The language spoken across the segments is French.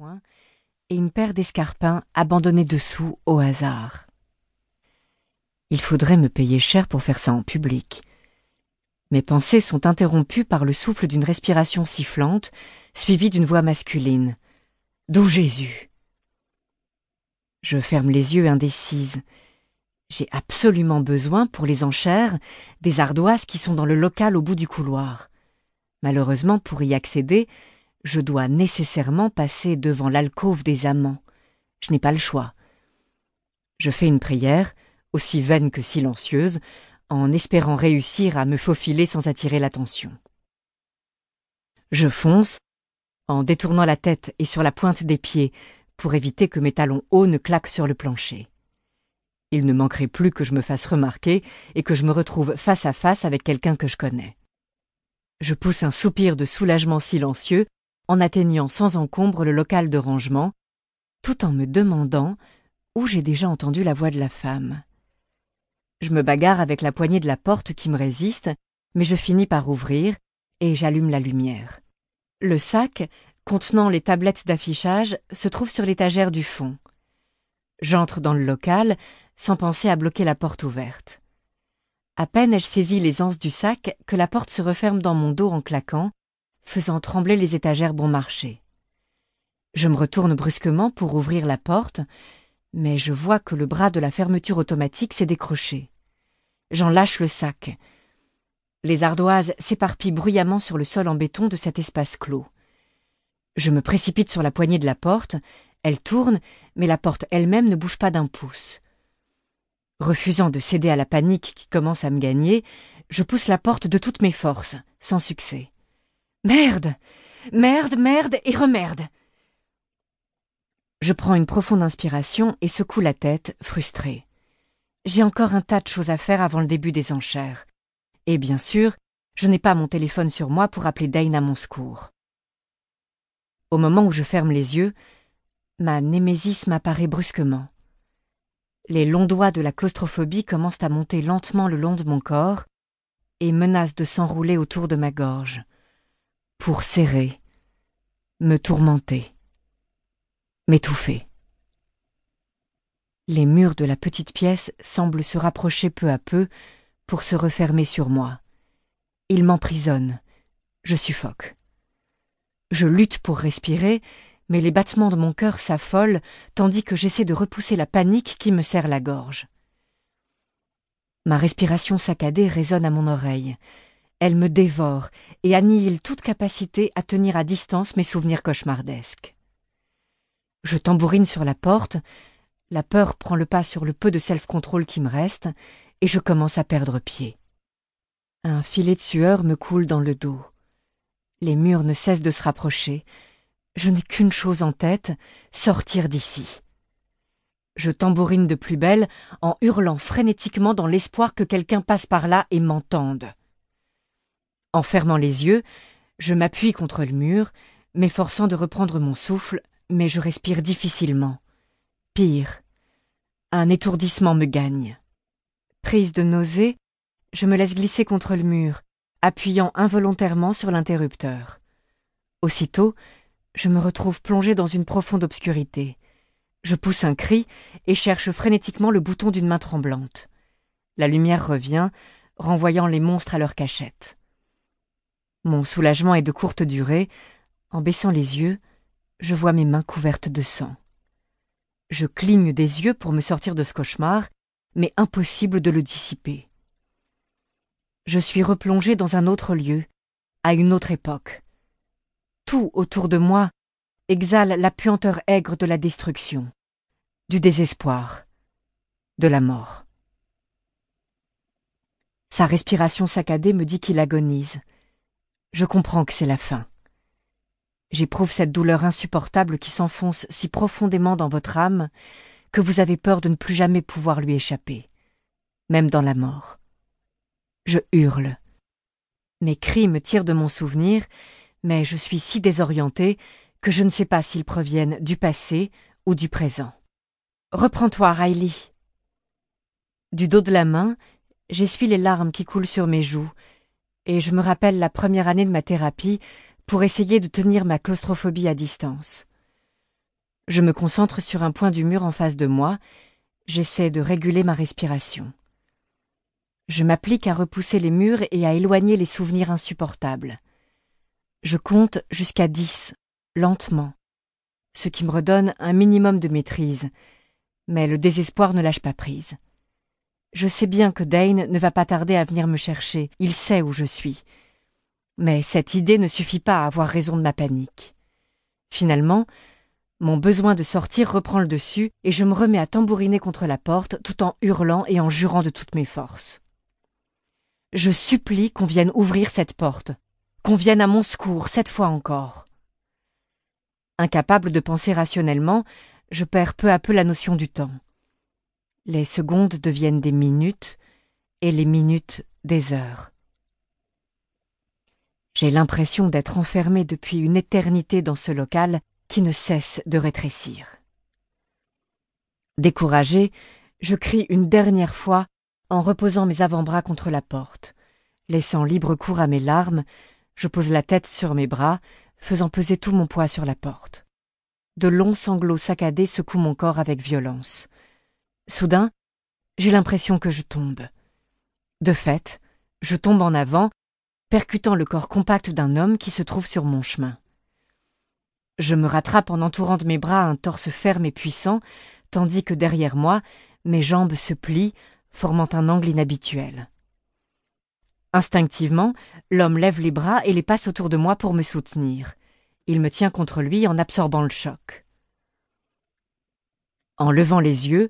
coin et une paire d'escarpins abandonnés dessous au hasard. Il faudrait me payer cher pour faire ça en public. Mes pensées sont interrompues par le souffle d'une respiration sifflante, suivie d'une voix masculine. « D'où Jésus !» Je ferme les yeux indécise. J'ai absolument besoin, pour les enchères, des ardoises qui sont dans le local au bout du couloir. Malheureusement, pour y accéder, je dois nécessairement passer devant l'alcôve des amants. Je n'ai pas le choix. Je fais une prière, aussi vaine que silencieuse, en espérant réussir à me faufiler sans attirer l'attention. Je fonce, en détournant la tête et sur la pointe des pieds, pour éviter que mes talons hauts ne claquent sur le plancher. Il ne manquerait plus que je me fasse remarquer et que je me retrouve face à face avec quelqu'un que je connais. Je pousse un soupir de soulagement silencieux en atteignant sans encombre le local de rangement, tout en me demandant où j'ai déjà entendu la voix de la femme. Je me bagarre avec la poignée de la porte qui me résiste, mais je finis par ouvrir et j'allume la lumière. Le sac, contenant les tablettes d'affichage, se trouve sur l'étagère du fond. J'entre dans le local, sans penser à bloquer la porte ouverte. À peine ai-je saisi les anses du sac que la porte se referme dans mon dos en claquant, faisant trembler les étagères bon marché. Je me retourne brusquement pour ouvrir la porte, mais je vois que le bras de la fermeture automatique s'est décroché. J'en lâche le sac. Les ardoises s'éparpillent bruyamment sur le sol en béton de cet espace clos. Je me précipite sur la poignée de la porte. Elle tourne, mais la porte elle-même ne bouge pas d'un pouce. Refusant de céder à la panique qui commence à me gagner, je pousse la porte de toutes mes forces, sans succès. Merde ! Merde, merde et remerde ! Je prends une profonde inspiration et secoue la tête, frustrée. J'ai encore un tas de choses à faire avant le début des enchères. Et bien sûr, je n'ai pas mon téléphone sur moi pour appeler Dane à mon secours. Au moment où je ferme les yeux, ma némésis m'apparaît brusquement. Les longs doigts de la claustrophobie commencent à monter lentement le long de mon corps et menacent de s'enrouler autour de ma gorge, pour serrer, me tourmenter, m'étouffer. Les murs de la petite pièce semblent se rapprocher peu à peu pour se refermer sur moi. Ils m'emprisonnent, je suffoque. Je lutte pour respirer, mais les battements de mon cœur s'affolent tandis que j'essaie de repousser la panique qui me serre la gorge. Ma respiration saccadée résonne à mon oreille. Elle me dévore et annihile toute capacité à tenir à distance mes souvenirs cauchemardesques. Je tambourine sur la porte, la peur prend le pas sur le peu de self-control qui me reste et je commence à perdre pied. Un filet de sueur me coule dans le dos. Les murs ne cessent de se rapprocher. Je n'ai qu'une chose en tête, sortir d'ici. Je tambourine de plus belle en hurlant frénétiquement dans l'espoir que quelqu'un passe par là et m'entende. En fermant les yeux, je m'appuie contre le mur, m'efforçant de reprendre mon souffle, mais je respire difficilement. Pire, un étourdissement me gagne. Prise de nausée, je me laisse glisser contre le mur, appuyant involontairement sur l'interrupteur. Aussitôt, je me retrouve plongée dans une profonde obscurité. Je pousse un cri et cherche frénétiquement le bouton d'une main tremblante. La lumière revient, renvoyant les monstres à leur cachette. Mon soulagement est de courte durée. En baissant les yeux, je vois mes mains couvertes de sang. Je cligne des yeux pour me sortir de ce cauchemar, mais impossible de le dissiper. Je suis replongée dans un autre lieu, à une autre époque. Tout autour de moi exhale la puanteur aigre de la destruction, du désespoir, de la mort. Sa respiration saccadée me dit qu'il agonise. Je comprends que c'est la fin. J'éprouve cette douleur insupportable qui s'enfonce si profondément dans votre âme que vous avez peur de ne plus jamais pouvoir lui échapper, même dans la mort. Je hurle. Mes cris me tirent de mon souvenir, mais je suis si désorientée que je ne sais pas s'ils proviennent du passé ou du présent. « Reprends-toi, Riley !» Du dos de la main, j'essuie les larmes qui coulent sur mes joues et je me rappelle la première année de ma thérapie pour essayer de tenir ma claustrophobie à distance. Je me concentre sur un point du mur en face de moi. J'essaie de réguler ma respiration. Je m'applique à repousser les murs et à éloigner les souvenirs insupportables. Je compte jusqu'à 10, lentement, ce qui me redonne un minimum de maîtrise. Mais le désespoir ne lâche pas prise. Je sais bien que Dane ne va pas tarder à venir me chercher. Il sait où je suis. Mais cette idée ne suffit pas à avoir raison de ma panique. Finalement, mon besoin de sortir reprend le dessus et je me remets à tambouriner contre la porte tout en hurlant et en jurant de toutes mes forces. Je supplie qu'on vienne ouvrir cette porte, qu'on vienne à mon secours, cette fois encore. Incapable de penser rationnellement, je perds peu à peu la notion du temps. Les secondes deviennent des minutes et les minutes des heures. J'ai l'impression d'être enfermé depuis une éternité dans ce local qui ne cesse de rétrécir. Découragé, je crie une dernière fois en reposant mes avant-bras contre la porte. Laissant libre cours à mes larmes, je pose la tête sur mes bras, faisant peser tout mon poids sur la porte. De longs sanglots saccadés secouent mon corps avec violence. Soudain, j'ai l'impression que je tombe. De fait, je tombe en avant, percutant le corps compact d'un homme qui se trouve sur mon chemin. Je me rattrape en entourant de mes bras un torse ferme et puissant, tandis que derrière moi, mes jambes se plient, formant un angle inhabituel. Instinctivement, l'homme lève les bras et les passe autour de moi pour me soutenir. Il me tient contre lui en absorbant le choc. En levant les yeux,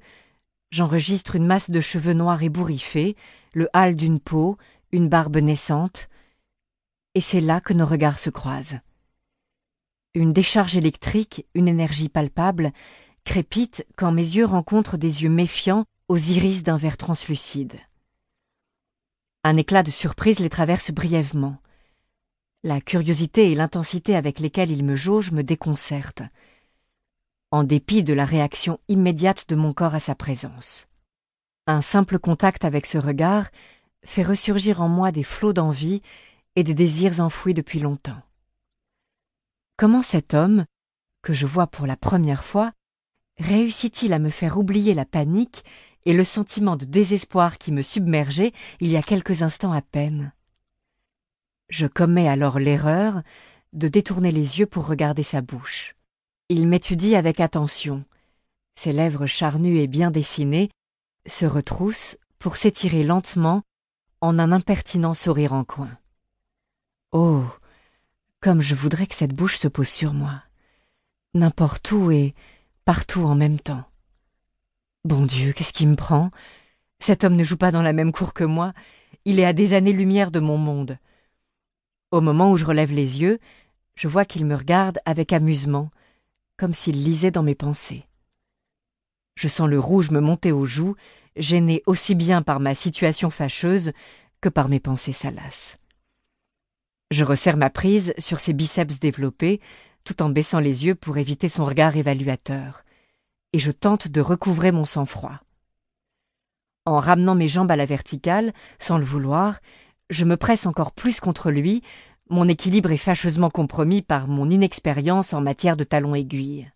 j'enregistre une masse de cheveux noirs ébouriffés, le hâle d'une peau, une barbe naissante, et c'est là que nos regards se croisent. Une décharge électrique, une énergie palpable, crépite quand mes yeux rencontrent des yeux méfiants aux iris d'un vert translucide. Un éclat de surprise les traverse brièvement. La curiosité et l'intensité avec lesquelles ils me jaugent me déconcertent, en dépit de la réaction immédiate de mon corps à sa présence. Un simple contact avec ce regard fait ressurgir en moi des flots d'envie et des désirs enfouis depuis longtemps. Comment cet homme, que je vois pour la première fois, réussit-il à me faire oublier la panique et le sentiment de désespoir qui me submergeait il y a quelques instants à peine? Je commets alors l'erreur de détourner les yeux pour regarder sa bouche. Il m'étudie avec attention. Ses lèvres charnues et bien dessinées se retroussent pour s'étirer lentement en un impertinent sourire en coin. Oh, comme je voudrais que cette bouche se pose sur moi, n'importe où et partout en même temps. Bon Dieu, qu'est-ce qui me prend? Cet homme ne joue pas dans la même cour que moi, il est à des années-lumière de mon monde. Au moment où je relève les yeux, je vois qu'il me regarde avec amusement, comme s'il lisait dans mes pensées. Je sens le rouge me monter aux joues, gêné aussi bien par ma situation fâcheuse que par mes pensées salaces. Je resserre ma prise sur ses biceps développés, tout en baissant les yeux pour éviter son regard évaluateur, et je tente de recouvrer mon sang-froid. En ramenant mes jambes à la verticale, sans le vouloir, je me presse encore plus contre lui. Mon équilibre est fâcheusement compromis par mon inexpérience en matière de talons aiguilles.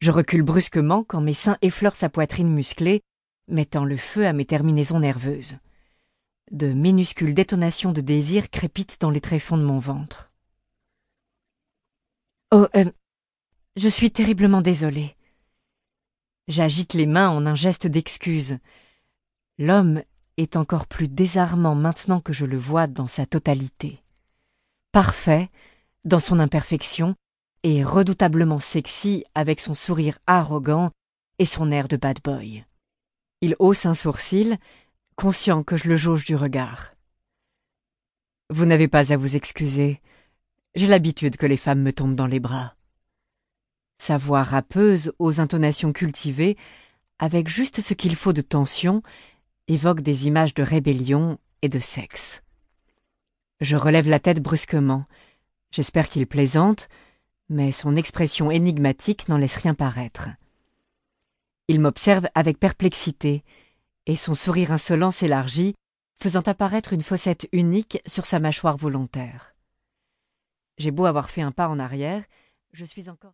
Je recule brusquement quand mes seins effleurent sa poitrine musclée, mettant le feu à mes terminaisons nerveuses. De minuscules détonations de désir crépitent dans les tréfonds de mon ventre. « Oh, je suis terriblement désolée. » J'agite les mains en un geste d'excuse. L'homme est encore plus désarmant maintenant que je le vois dans sa totalité. Parfait, dans son imperfection, et redoutablement sexy avec son sourire arrogant et son air de bad boy. Il hausse un sourcil, conscient que je le jauge du regard. « Vous n'avez pas à vous excuser. J'ai l'habitude que les femmes me tombent dans les bras. » Sa voix râpeuse, aux intonations cultivées, avec juste ce qu'il faut de tension, évoque des images de rébellion et de sexe. Je relève la tête brusquement. J'espère qu'il plaisante, mais son expression énigmatique n'en laisse rien paraître. Il m'observe avec perplexité, et son sourire insolent s'élargit, faisant apparaître une fossette unique sur sa mâchoire volontaire. J'ai beau avoir fait un pas en arrière, je suis encore...